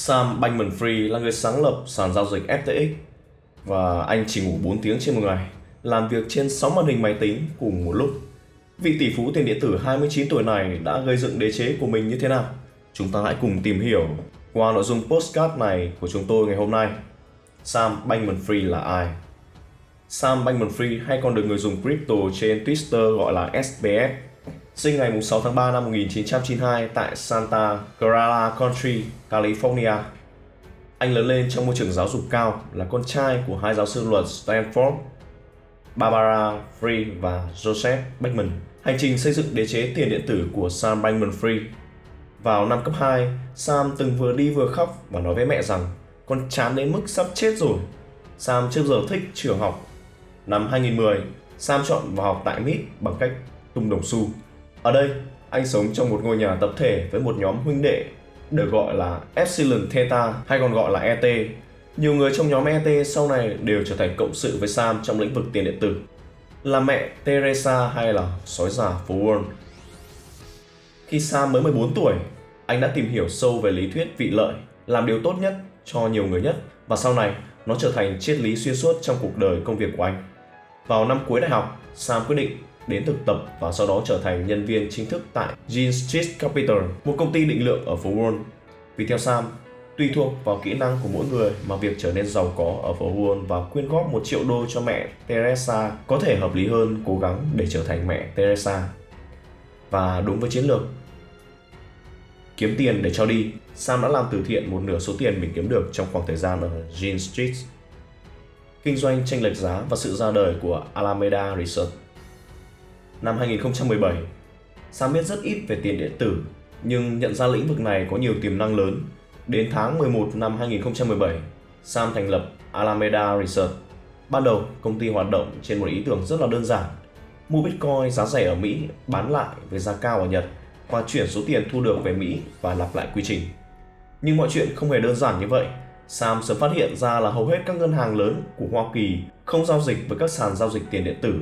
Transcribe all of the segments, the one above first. Sam Bankman-Fried là người sáng lập sàn giao dịch FTX và anh chỉ ngủ 4 tiếng trên một ngày, làm việc trên 6 màn hình máy tính cùng một lúc. Vị tỷ phú tiền điện tử 29 tuổi này đã gây dựng đế chế của mình như thế nào? Chúng ta hãy cùng tìm hiểu qua nội dung podcast này của chúng tôi ngày hôm nay. Sam Bankman-Fried là ai? Sam Bankman-Fried hay còn được người dùng crypto trên Twitter gọi là SBF, sinh ngày 6 tháng 3 năm 1992 tại Santa Clara County, California. Anh lớn lên trong môi trường giáo dục cao, là con trai của hai giáo sư luật Stanford, Barbara Free và Joseph Bankman. Hành trình xây dựng đế chế tiền điện tử của Sam Bankman-Fried. Vào năm cấp 2, Sam từng vừa đi vừa khóc và nói với mẹ rằng con chán đến mức sắp chết rồi. Sam trước giờ thích trường học. Năm 2010, Sam chọn vào học tại MIT bằng cách tung đồng xu. Ở đây, anh sống trong một ngôi nhà tập thể với một nhóm huynh đệ được gọi là Epsilon Theta hay còn gọi là ET. Nhiều người trong nhóm ET sau này đều trở thành cộng sự với Sam trong lĩnh vực tiền điện tử, là Mẹ Teresa hay là sói già phố Wall. Khi Sam mới 14 tuổi, anh đã tìm hiểu sâu về lý thuyết vị lợi, làm điều tốt nhất cho nhiều người nhất, và sau này nó trở thành triết lý xuyên suốt trong cuộc đời công việc của anh. Vào năm cuối đại học, Sam quyết định đến thực tập và sau đó trở thành nhân viên chính thức tại Jane Street Capital, một công ty định lượng ở phố Wall. Vì theo Sam, tùy thuộc vào kỹ năng của mỗi người mà việc trở nên giàu có ở phố Wall và quyên góp 1 triệu đô cho Mẹ Teresa có thể hợp lý hơn cố gắng để trở thành Mẹ Teresa. Và đúng với chiến lược kiếm tiền để cho đi, Sam đã làm từ thiện một nửa số tiền mình kiếm được trong khoảng thời gian ở Jane Street. Kinh doanh chênh lệch giá và sự ra đời của Alameda Research. Năm 2017, Sam biết rất ít về tiền điện tử, nhưng nhận ra lĩnh vực này có nhiều tiềm năng lớn. Đến tháng 11 năm 2017, Sam thành lập Alameda Research. Ban đầu, công ty hoạt động trên một ý tưởng rất là đơn giản. Mua Bitcoin giá rẻ ở Mỹ, bán lại với giá cao ở Nhật và chuyển số tiền thu được về Mỹ và lặp lại quy trình. Nhưng mọi chuyện không hề đơn giản như vậy. Sam sớm phát hiện ra là hầu hết các ngân hàng lớn của Hoa Kỳ không giao dịch với các sàn giao dịch tiền điện tử.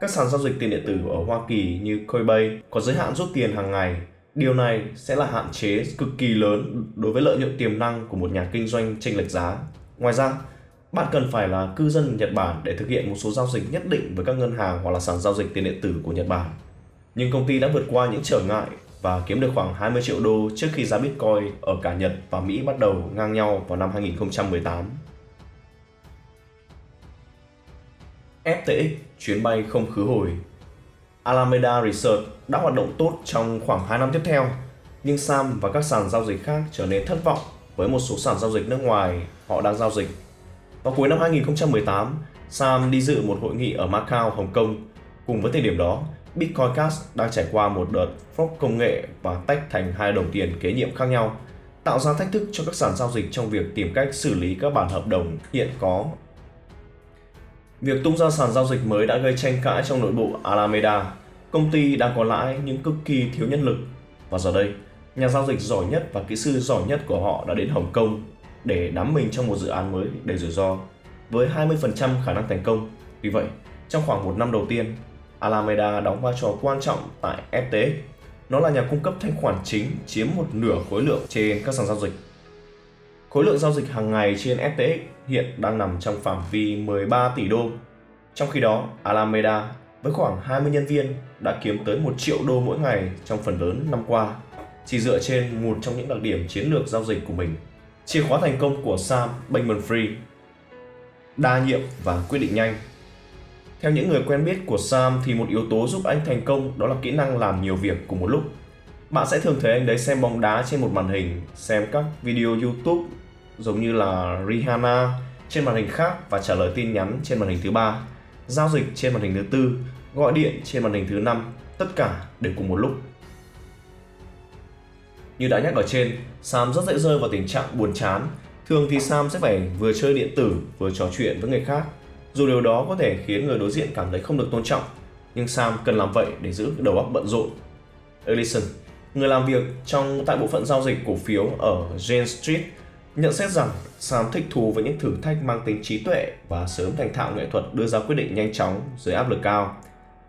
Các sàn giao dịch tiền điện tử ở Hoa Kỳ như Coinbase có giới hạn rút tiền hàng ngày. Điều này sẽ là hạn chế cực kỳ lớn đối với lợi nhuận tiềm năng của một nhà kinh doanh chênh lệch giá. Ngoài ra, bạn cần phải là cư dân Nhật Bản để thực hiện một số giao dịch nhất định với các ngân hàng hoặc là sàn giao dịch tiền điện tử của Nhật Bản. Nhưng công ty đã vượt qua những trở ngại và kiếm được khoảng 20 triệu đô trước khi giá Bitcoin ở cả Nhật và Mỹ bắt đầu ngang nhau vào năm 2018. FTX, chuyến bay không khứ hồi. Alameda Research đã hoạt động tốt trong khoảng 2 năm tiếp theo, nhưng Sam và các sàn giao dịch khác trở nên thất vọng với một số sàn giao dịch nước ngoài họ đang giao dịch. Vào cuối năm 2018, Sam đi dự một hội nghị ở Macau, Hồng Kông. Cùng với thời điểm đó, Bitcoin Cash đang trải qua một đợt fork công nghệ và tách thành hai đồng tiền kế nhiệm khác nhau, tạo ra thách thức cho các sàn giao dịch trong việc tìm cách xử lý các bản hợp đồng hiện có. Việc tung ra sàn giao dịch mới đã gây tranh cãi trong nội bộ Alameda. Công ty đang có lãi nhưng cực kỳ thiếu nhân lực. Và giờ đây, nhà giao dịch giỏi nhất và kỹ sư giỏi nhất của họ đã đến Hồng Kông để đắm mình trong một dự án mới đầy rủi ro, với 20% khả năng thành công. Vì vậy, trong khoảng một năm đầu tiên, Alameda đóng vai trò quan trọng tại FTX. Nó là nhà cung cấp thanh khoản chính chiếm một nửa khối lượng trên các sàn giao dịch. Khối lượng giao dịch hàng ngày trên FTX hiện đang nằm trong phạm vi 13 tỷ đô. Trong khi đó, Alameda với khoảng 20 nhân viên đã kiếm tới 1 triệu đô mỗi ngày trong phần lớn năm qua, chỉ dựa trên một trong những đặc điểm chiến lược giao dịch của mình. Chìa khóa thành công của Sam Bankman-Fried: đa nhiệm và quyết định nhanh. Theo những người quen biết của Sam thì một yếu tố giúp anh thành công đó là kỹ năng làm nhiều việc cùng một lúc. Bạn sẽ thường thấy anh đấy xem bóng đá trên một màn hình, xem các video YouTube giống như là Rihanna trên màn hình khác và trả lời tin nhắn trên màn hình thứ 3, giao dịch trên màn hình thứ 4, gọi điện trên màn hình thứ 5, tất cả đều cùng một lúc. Như đã nhắc ở trên, Sam rất dễ rơi vào tình trạng buồn chán. Thường thì Sam sẽ phải vừa chơi điện tử vừa trò chuyện với người khác. Dù điều đó có thể khiến người đối diện cảm thấy không được tôn trọng, nhưng Sam cần làm vậy để giữ đầu óc bận rộn. Ellison, người làm việc tại bộ phận giao dịch cổ phiếu ở Jane Street, nhận xét rằng Sam thích thú với những thử thách mang tính trí tuệ và sớm thành thạo nghệ thuật đưa ra quyết định nhanh chóng dưới áp lực cao.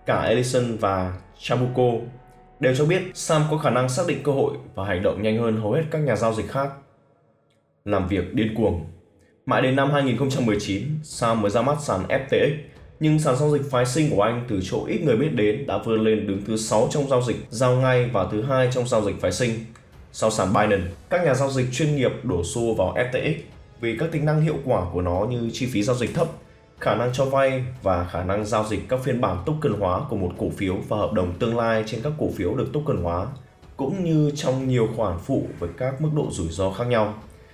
Cả Ellison và Chabuco đều cho biết Sam có khả năng xác định cơ hội và hành động nhanh hơn hầu hết các nhà giao dịch khác. làm việc điên cuồng. Mãi đến năm 2019, Sam mới ra mắt sàn FTX, nhưng sàn giao dịch phái sinh của anh từ chỗ ít người biết đến đã vươn lên đứng thứ 6 trong giao dịch giao ngay và thứ 2 trong giao dịch phái sinh. Sau sàn Binance, các nhà giao dịch chuyên nghiệp đổ xô vào FTX vì các tính năng hiệu quả của nó như chi phí giao dịch thấp, khả năng cho vay và khả năng giao dịch các phiên bản token hóa của một cổ phiếu và hợp đồng tương lai trên các cổ phiếu được token hóa, cũng như trong nhiều khoản phụ với các mức độ rủi ro khác nhau.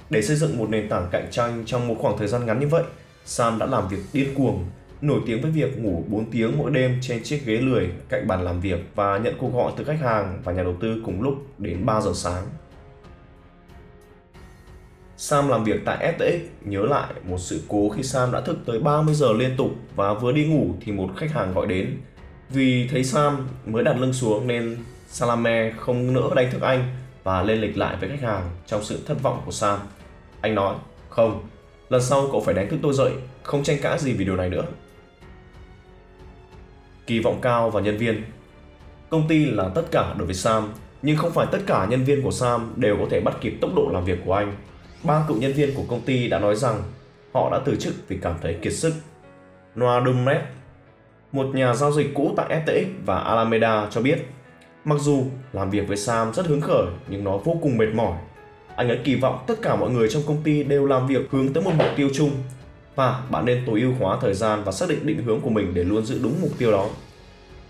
Để xây dựng một nền tảng cạnh tranh trong một khoảng thời gian ngắn như vậy, Sam đã làm việc điên cuồng, nổi tiếng với việc ngủ 4 tiếng mỗi đêm trên chiếc ghế lười cạnh bàn làm việc và nhận cuộc gọi từ khách hàng và nhà đầu tư cùng lúc đến 3 giờ sáng. Sam làm việc tại FTX nhớ lại một sự cố khi Sam đã thức tới 30 giờ liên tục và vừa đi ngủ thì một khách hàng gọi đến. Vì thấy Sam mới đặt lưng xuống nên Salame không nỡ đánh thức anh và lên lịch lại với khách hàng trong sự thất vọng của Sam. Anh nói, không, lần sau cậu phải đánh thức tôi dậy, không tranh cãi gì vì điều này nữa. Kỳ vọng cao vào nhân viên. Công ty là tất cả đối với Sam, nhưng không phải tất cả nhân viên của Sam đều có thể bắt kịp tốc độ làm việc của anh. 3 cựu nhân viên của công ty đã nói rằng họ đã từ chức vì cảm thấy kiệt sức. Noah Dummett, một nhà giao dịch cũ tại FTX và Alameda cho biết, mặc dù làm việc với Sam rất hứng khởi nhưng nó vô cùng mệt mỏi. Anh ấy kỳ vọng tất cả mọi người trong công ty đều làm việc hướng tới một mục tiêu chung và bạn nên tối ưu hóa thời gian và xác định định hướng của mình để luôn giữ đúng mục tiêu đó.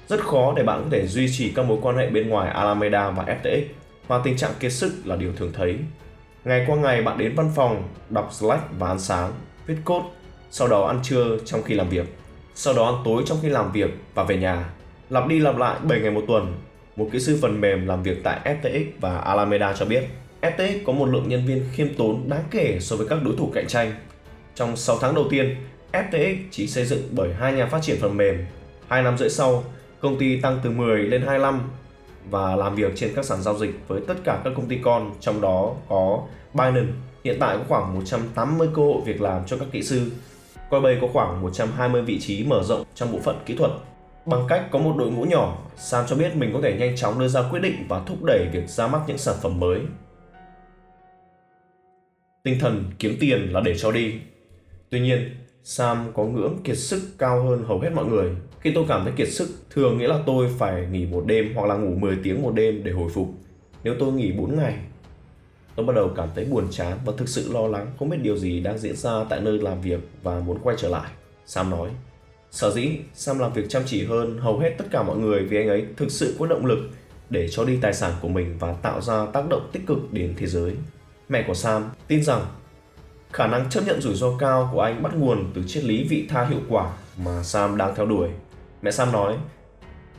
Rất khó để bạn có thể duy trì các mối quan hệ bên ngoài Alameda và FTX và tình trạng kiệt sức là điều thường thấy. Ngày qua ngày bạn đến văn phòng, đọc Slack và ăn sáng, viết code, sau đó ăn trưa trong khi làm việc, sau đó ăn tối trong khi làm việc và về nhà. Lặp đi lặp lại 7 ngày một tuần, một kỹ sư phần mềm làm việc tại FTX và Alameda cho biết. FTX có một lượng nhân viên khiêm tốn đáng kể so với các đối thủ cạnh tranh. Trong 6 tháng đầu tiên, FTX chỉ xây dựng bởi 2 nhà phát triển phần mềm. 2 năm rưỡi sau, công ty tăng từ 10 lên 25 và làm việc trên các sàn giao dịch với tất cả các công ty con, trong đó có Binance, hiện tại có khoảng 180 cơ hội việc làm cho các kỹ sư. Coinbase có khoảng 120 vị trí mở rộng trong bộ phận kỹ thuật. Bằng cách có một đội ngũ nhỏ, Sam cho biết mình có thể nhanh chóng đưa ra quyết định và thúc đẩy việc ra mắt những sản phẩm mới. Tinh thần kiếm tiền là để cho đi. Tuy nhiên, Sam có ngưỡng kiệt sức cao hơn hầu hết mọi người. Khi tôi cảm thấy kiệt sức, thường nghĩa là tôi phải nghỉ một đêm hoặc là ngủ 10 tiếng một đêm để hồi phục. Nếu tôi nghỉ 4 ngày, tôi bắt đầu cảm thấy buồn chán và thực sự lo lắng không biết điều gì đang diễn ra tại nơi làm việc và muốn quay trở lại, Sam nói. Sở dĩ Sam làm việc chăm chỉ hơn hầu hết tất cả mọi người vì anh ấy thực sự có động lực để cho đi tài sản của mình và tạo ra tác động tích cực đến thế giới. Mẹ của Sam tin rằng khả năng chấp nhận rủi ro cao của anh bắt nguồn từ triết lý vị tha hiệu quả mà Sam đang theo đuổi. Mẹ Sam nói,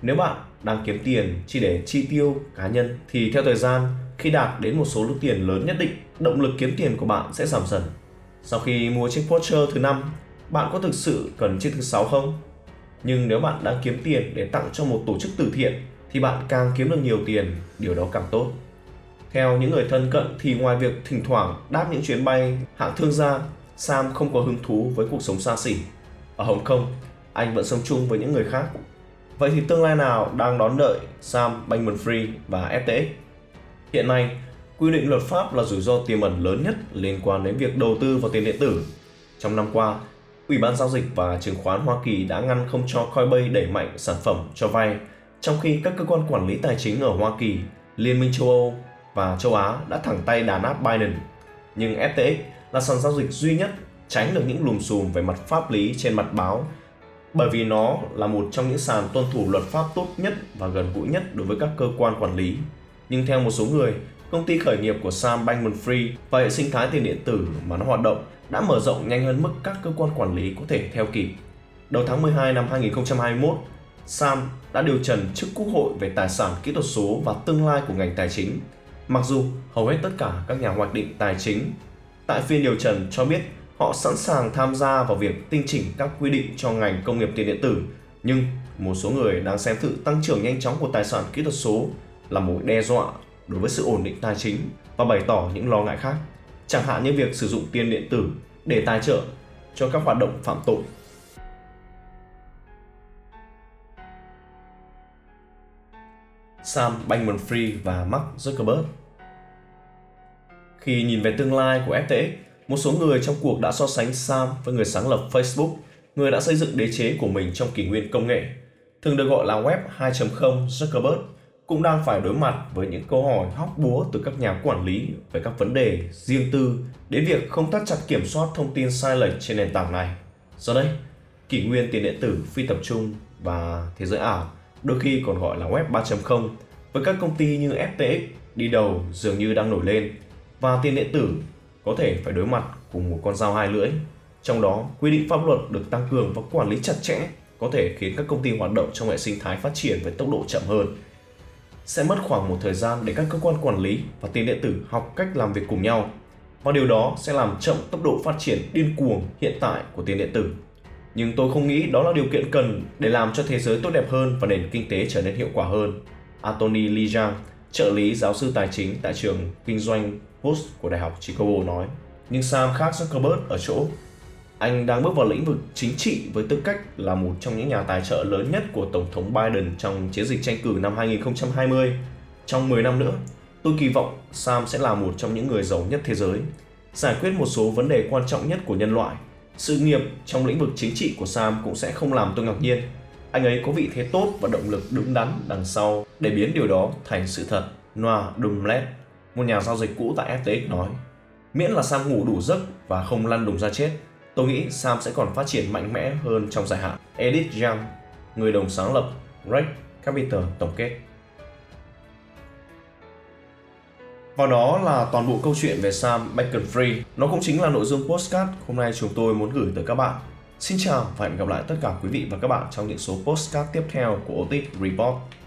nếu bạn đang kiếm tiền chỉ để chi tiêu cá nhân thì theo thời gian, khi đạt đến một số lượng tiền lớn nhất định, động lực kiếm tiền của bạn sẽ giảm dần. Sau khi mua chiếc Porsche thứ 5, bạn có thực sự cần chiếc thứ 6 không? Nhưng nếu bạn đã kiếm tiền để tặng cho một tổ chức từ thiện thì bạn càng kiếm được nhiều tiền, điều đó càng tốt. Theo những người thân cận thì ngoài việc thỉnh thoảng đáp những chuyến bay hạng thương gia, Sam không có hứng thú với cuộc sống xa xỉ. Ở Hồng Kông, anh vẫn sống chung với những người khác. Vậy thì tương lai nào đang đón đợi Sam Bankman-Fried và FTX? Hiện nay, quy định luật pháp là rủi ro tiềm ẩn lớn nhất liên quan đến việc đầu tư vào tiền điện tử. Trong năm qua, Ủy ban Giao dịch và Chứng khoán Hoa Kỳ đã ngăn không cho Coinbase đẩy mạnh sản phẩm cho vay, trong khi các cơ quan quản lý tài chính ở Hoa Kỳ, Liên minh châu Âu và châu Á đã thẳng tay đàn áp Binance. Nhưng FTX là sàn giao dịch duy nhất tránh được những lùm xùm về mặt pháp lý trên mặt báo, bởi vì nó là một trong những sàn tuân thủ luật pháp tốt nhất và gần gũi nhất đối với các cơ quan quản lý. Nhưng theo một số người, công ty khởi nghiệp của Sam Bankman-Fried và hệ sinh thái tiền điện tử mà nó hoạt động đã mở rộng nhanh hơn mức các cơ quan quản lý có thể theo kịp. Đầu tháng 12 năm 2021, Sam đã điều trần trước Quốc hội về tài sản kỹ thuật số và tương lai của ngành tài chính. Mặc dù hầu hết tất cả các nhà hoạch định tài chính tại phiên điều trần cho biết họ sẵn sàng tham gia vào việc tinh chỉnh các quy định cho ngành công nghiệp tiền điện tử, nhưng một số người đang xem sự tăng trưởng nhanh chóng của tài sản kỹ thuật số là một đe dọa đối với sự ổn định tài chính và bày tỏ những lo ngại khác, chẳng hạn như việc sử dụng tiền điện tử để tài trợ cho các hoạt động phạm tội. Sam Bankman-Fried và Mark Zuckerberg. Khi nhìn về tương lai của FTX, một số người trong cuộc đã so sánh Sam với người sáng lập Facebook, người đã xây dựng đế chế của mình trong kỷ nguyên công nghệ, thường được gọi là web 2.0. Zuckerberg cũng đang phải đối mặt với những câu hỏi hóc búa từ các nhà quản lý về các vấn đề riêng tư đến việc không thắt chặt kiểm soát thông tin sai lệch trên nền tảng này. Do đây, kỷ nguyên tiền điện tử phi tập trung và thế giới ảo, đôi khi còn gọi là web 3.0, với các công ty như FTX đi đầu dường như đang nổi lên, và tiền điện tử có thể phải đối mặt cùng một con dao hai lưỡi. Trong đó, quy định pháp luật được tăng cường và quản lý chặt chẽ có thể khiến các công ty hoạt động trong hệ sinh thái phát triển với tốc độ chậm hơn. Sẽ mất khoảng một thời gian để các cơ quan quản lý và tiền điện tử học cách làm việc cùng nhau, và điều đó sẽ làm chậm tốc độ phát triển điên cuồng hiện tại của tiền điện tử. Nhưng tôi không nghĩ đó là điều kiện cần để làm cho thế giới tốt đẹp hơn và nền kinh tế trở nên hiệu quả hơn. Anthony Lijang, trợ lý giáo sư tài chính tại trường kinh doanh Host của Đại học Chicago nói. Nhưng Sam khác Zuckerberg ở chỗ, anh đang bước vào lĩnh vực chính trị với tư cách là một trong những nhà tài trợ lớn nhất của Tổng thống Biden trong chiến dịch tranh cử năm 2020. Trong 10 năm nữa, tôi kỳ vọng Sam sẽ là một trong những người giàu nhất thế giới, giải quyết một số vấn đề quan trọng nhất của nhân loại. Sự nghiệp trong lĩnh vực chính trị của Sam cũng sẽ không làm tôi ngạc nhiên. Anh ấy có vị thế tốt và động lực đúng đắn đằng sau để biến điều đó thành sự thật, Noah Dummett, một nhà giao dịch cũ tại FTX nói. Miễn là Sam ngủ đủ giấc và không lăn đùng ra chết, tôi nghĩ Sam sẽ còn phát triển mạnh mẽ hơn trong dài hạn. Edith Young, người đồng sáng lập Red Capital tổng kết. Và đó là toàn bộ câu chuyện về Sam Bankman-Fried. Nó cũng chính là nội dung podcast hôm nay chúng tôi muốn gửi tới các bạn. Xin chào và hẹn gặp lại tất cả quý vị và các bạn trong những số podcast tiếp theo của Otis Report.